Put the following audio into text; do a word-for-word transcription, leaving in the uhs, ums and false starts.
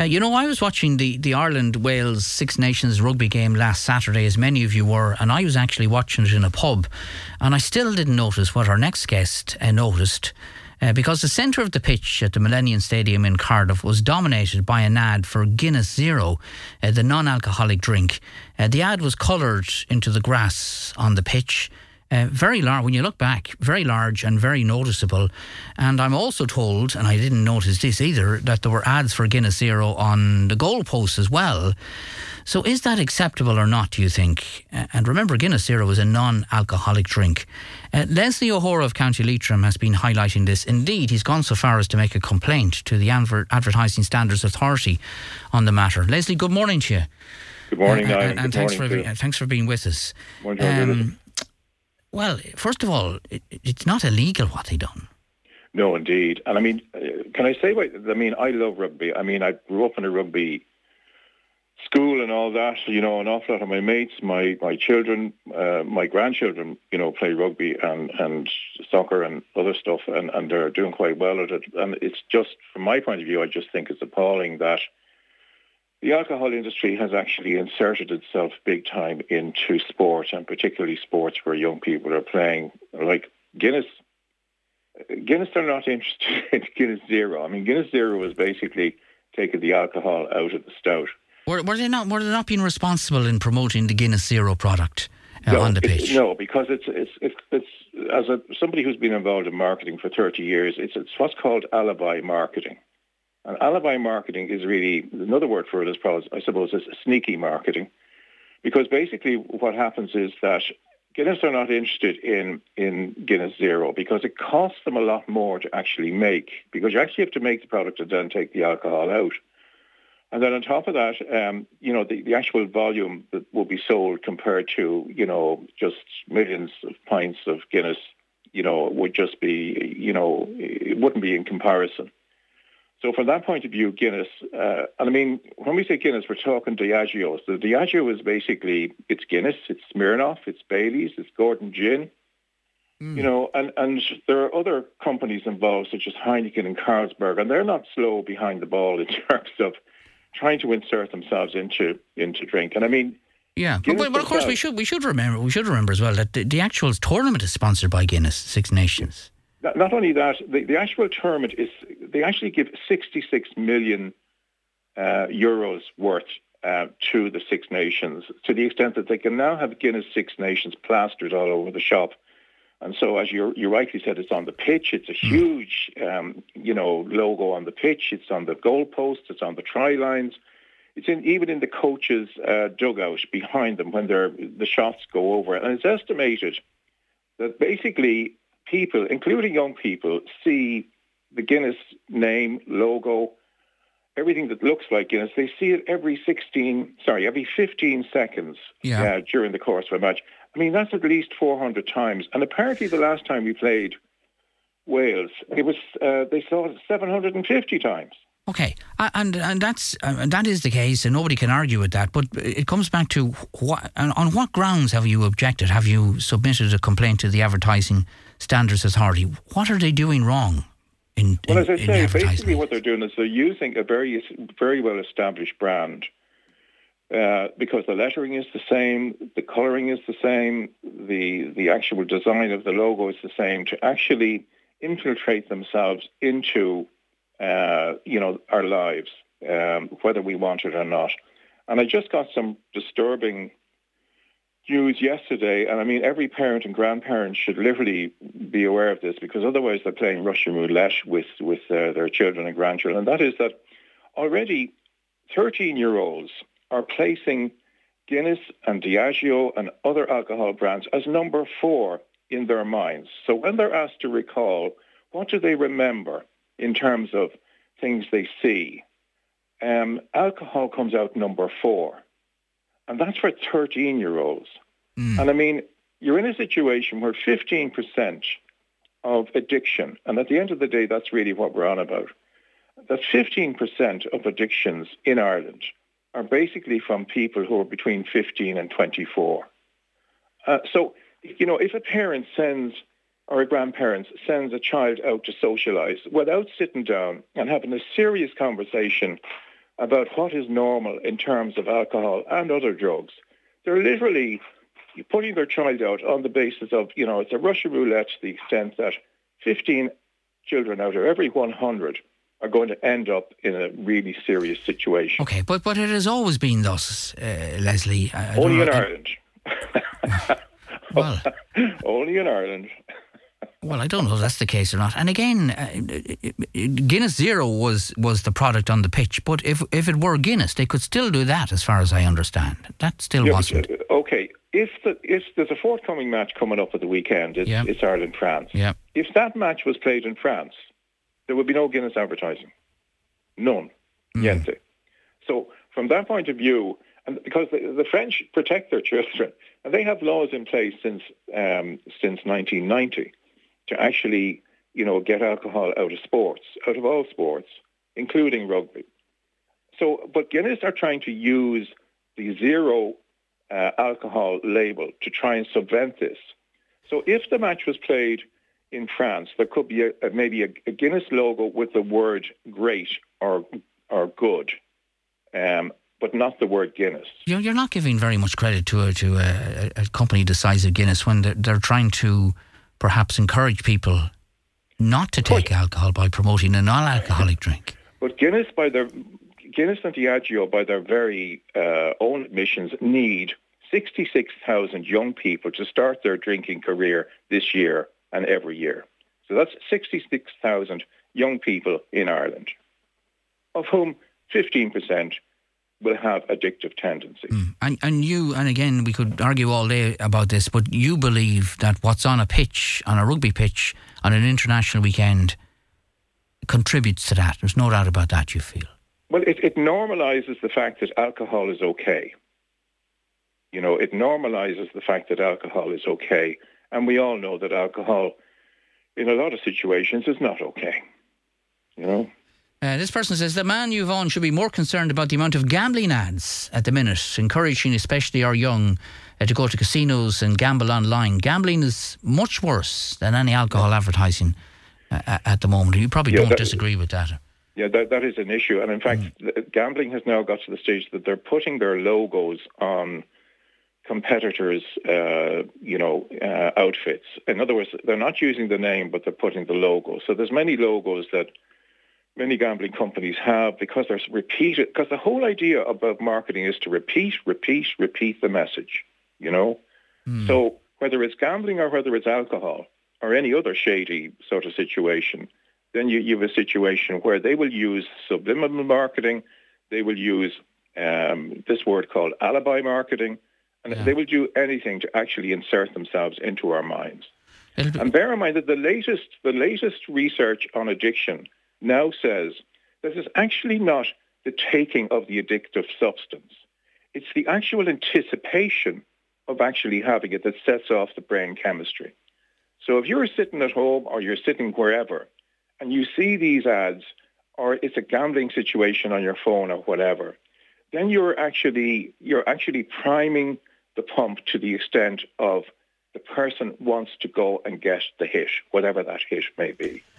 Uh, you know, I was watching the, the Ireland-Wales Six Nations rugby game last Saturday, as many of you were, and I was actually watching it in a pub, and I still didn't notice what our next guest uh, noticed, uh, because the centre of the pitch at the Millennium Stadium in Cardiff was dominated by an ad for Guinness Zero, uh, the non-alcoholic drink. Uh, the ad was coloured into the grass on the pitch. Uh, very large, when you look back, very large and very noticeable. And I'm also told, and I didn't notice this either, that there were ads for Guinness Zero on the goalposts as well. So is that acceptable or not, do you think? Uh, and remember, Guinness Zero is a non-alcoholic drink. Uh, Leslie O'Hora of County Leitrim has been highlighting this. Indeed, he's gone so far as to make a complaint to the Adver- Advertising Standards Authority on the matter. Leslie, good morning to you. Good morning, uh, and, and good thanks, morning for, uh, thanks for being with us. Morning, um, Well, first of all, it, it's not illegal what they done. No, indeed. And I mean, can I say, what, I mean, I love rugby. I mean, I grew up in a rugby school and all that, you know, an awful lot of my mates, my, my children, uh, my grandchildren, you know, play rugby and, and soccer and other stuff, and, and they're doing quite well at it. And it's just, from my point of view, I just think it's appalling that the alcohol industry has actually inserted itself big time into sport, and particularly sports where young people are playing, like Guinness. Guinness are not interested in Guinness Zero. I mean, Guinness Zero was basically taking the alcohol out of the stout. Were, were they not? Were they not being responsible in promoting the Guinness Zero product uh, no, on the pitch? It, no, because it's it's it's, it's as a, somebody who's been involved in marketing for thirty years, it's it's what's called alibi marketing. And alibi marketing is really, another word for it is probably, I suppose, is sneaky marketing. Because basically what happens is that Guinness are not interested in, in Guinness Zero because it costs them a lot more to actually make, because you actually have to make the product and then take the alcohol out. And then on top of that, um, you know, the, the actual volume that will be sold compared to, you know, just millions of pints of Guinness, you know, would just be, you know, it wouldn't be in comparison. So from that point of view, Guinness, uh, and I mean, when we say Guinness, we're talking Diageo. So Diageo is basically, it's Guinness, it's Smirnoff, it's Baileys, it's Gordon Gin, mm. you know, and, and there are other companies involved, such as Heineken and Carlsberg, and they're not slow behind the ball in terms of trying to insert themselves into, into drink. And I mean... Yeah, but, but of course, we should, we should remember, we should remember as well that the, the actual tournament is sponsored by Guinness, Six Nations. Not only that, the, the actual tournament is, they actually give sixty-six million uh, euros worth uh, to the Six Nations, to the extent that they can now have Guinness Six Nations plastered all over the shop. And so, as you you rightly said, it's on the pitch. It's a huge, um, you know, logo on the pitch. It's on the goalposts. It's on the try lines. It's in, even in the coaches' uh, dugout behind them when they're, the shots go over. And it's estimated that basically... people, including young people, see the Guinness name, logo, everything that looks like Guinness. They see it every sixteen, sorry, every fifteen seconds yeah. uh, during the course of a match. I mean, that's at least four hundred times. And apparently, the last time we played Wales, it was uh, they saw it seven hundred fifty times. Okay, and and that's and that is the case, and nobody can argue with that. But it comes back to what, on what grounds have you objected? Have you submitted a complaint to the Advertising Standards Authority? What are they doing wrong? In, well, in, as I say, basically what they're doing is they're using a very very well established brand uh, because the lettering is the same, the colouring is the same, the the actual design of the logo is the same, to actually infiltrate themselves into. Uh, you know, our lives, um, whether we want it or not. And I just got some disturbing news yesterday, and I mean, every parent and grandparent should literally be aware of this, because otherwise they're playing Russian roulette with, with uh, their children and grandchildren. And that is that already thirteen-year-olds are placing Guinness and Diageo and other alcohol brands as number four in their minds. So when they're asked to recall, what do they remember? In terms of things they see, um, alcohol comes out number four. And that's for thirteen-year-olds. Mm. And I mean, you're in a situation where fifteen percent of addiction, and at the end of the day, that's really what we're on about, that fifteen percent of addictions in Ireland are basically from people who are between fifteen and twenty-four. Uh, so, you know, if a parent sends... or a grandparent sends a child out to socialise without sitting down and having a serious conversation about what is normal in terms of alcohol and other drugs. They're literally putting their child out on the basis of, you know, it's a Russian roulette to the extent that fifteen children out of every one hundred are going to end up in a really serious situation. Okay, but, but it has always been thus, uh, Leslie. I, I Only know, in I, Ireland. Well, Only in Ireland. Well, I don't know if that's the case or not. And again, uh, Guinness Zero was, was the product on the pitch, but if if it were Guinness, they could still do that, as far as I understand. That still yeah, wasn't. But, uh, okay, if, the, if there's a forthcoming match coming up at the weekend, it's, yeah. it's Ireland-France. Yeah. If that match was played in France, there would be no Guinness advertising. None. Mm. Niente. So, from that point of view, and because the, the French protect their children, and they have laws in place since um, since nineteen ninety to actually, you know, get alcohol out of sports, out of all sports, including rugby. So, but Guinness are trying to use the zero uh, alcohol label to try and subvent this. So, if the match was played in France, there could be a, a, maybe a, a Guinness logo with the word "great" or or "good," um, but not the word Guinness. You're, you're not giving very much credit to a, to a, a company the size of Guinness when they're, they're trying to perhaps encourage people not to take alcohol by promoting a non-alcoholic drink. But Guinness, by their Guinness and Diageo, by their very uh, own admissions, need sixty-six thousand young people to start their drinking career this year. And every year. So that's sixty-six thousand young people in Ireland, of whom fifteen percent will have addictive tendencies. Mm. And, and you, and again, we could argue all day about this, but you believe that what's on a pitch, on a rugby pitch, on an international weekend, contributes to that. There's no doubt about that, you feel. Well, it, it normalises the fact that alcohol is okay. You know, it normalises the fact that alcohol is okay. And we all know that alcohol, in a lot of situations, is not okay. You know? Uh, this person says, the man you've on should be more concerned about the amount of gambling ads at the minute, encouraging especially our young uh, to go to casinos and gamble online. Gambling is much worse than any alcohol advertising uh, at the moment. You probably yeah, don't that, disagree with that. Yeah, that, that is an issue. And in fact, mm. gambling has now got to the stage that they're putting their logos on competitors, uh, you know, uh, outfits. In other words, they're not using the name, but they're putting the logo. So there's many logos that many gambling companies have because there's repeated. Because the whole idea about marketing is to repeat, repeat, repeat the message. You know, mm. so whether it's gambling or whether it's alcohol or any other shady sort of situation, then you, you have a situation where they will use subliminal marketing. They will use um, this word called alibi marketing. And yeah. they will do anything to actually insert themselves into our minds. And bear in mind that the latest, the latest research on addiction now says this is actually not the taking of the addictive substance. It's the actual anticipation of actually having it that sets off the brain chemistry. So if you're sitting at home or you're sitting wherever and you see these ads or it's a gambling situation on your phone or whatever, then you're actually, you're actually priming the pump to the extent of the person wants to go and get the hit, whatever that hit may be.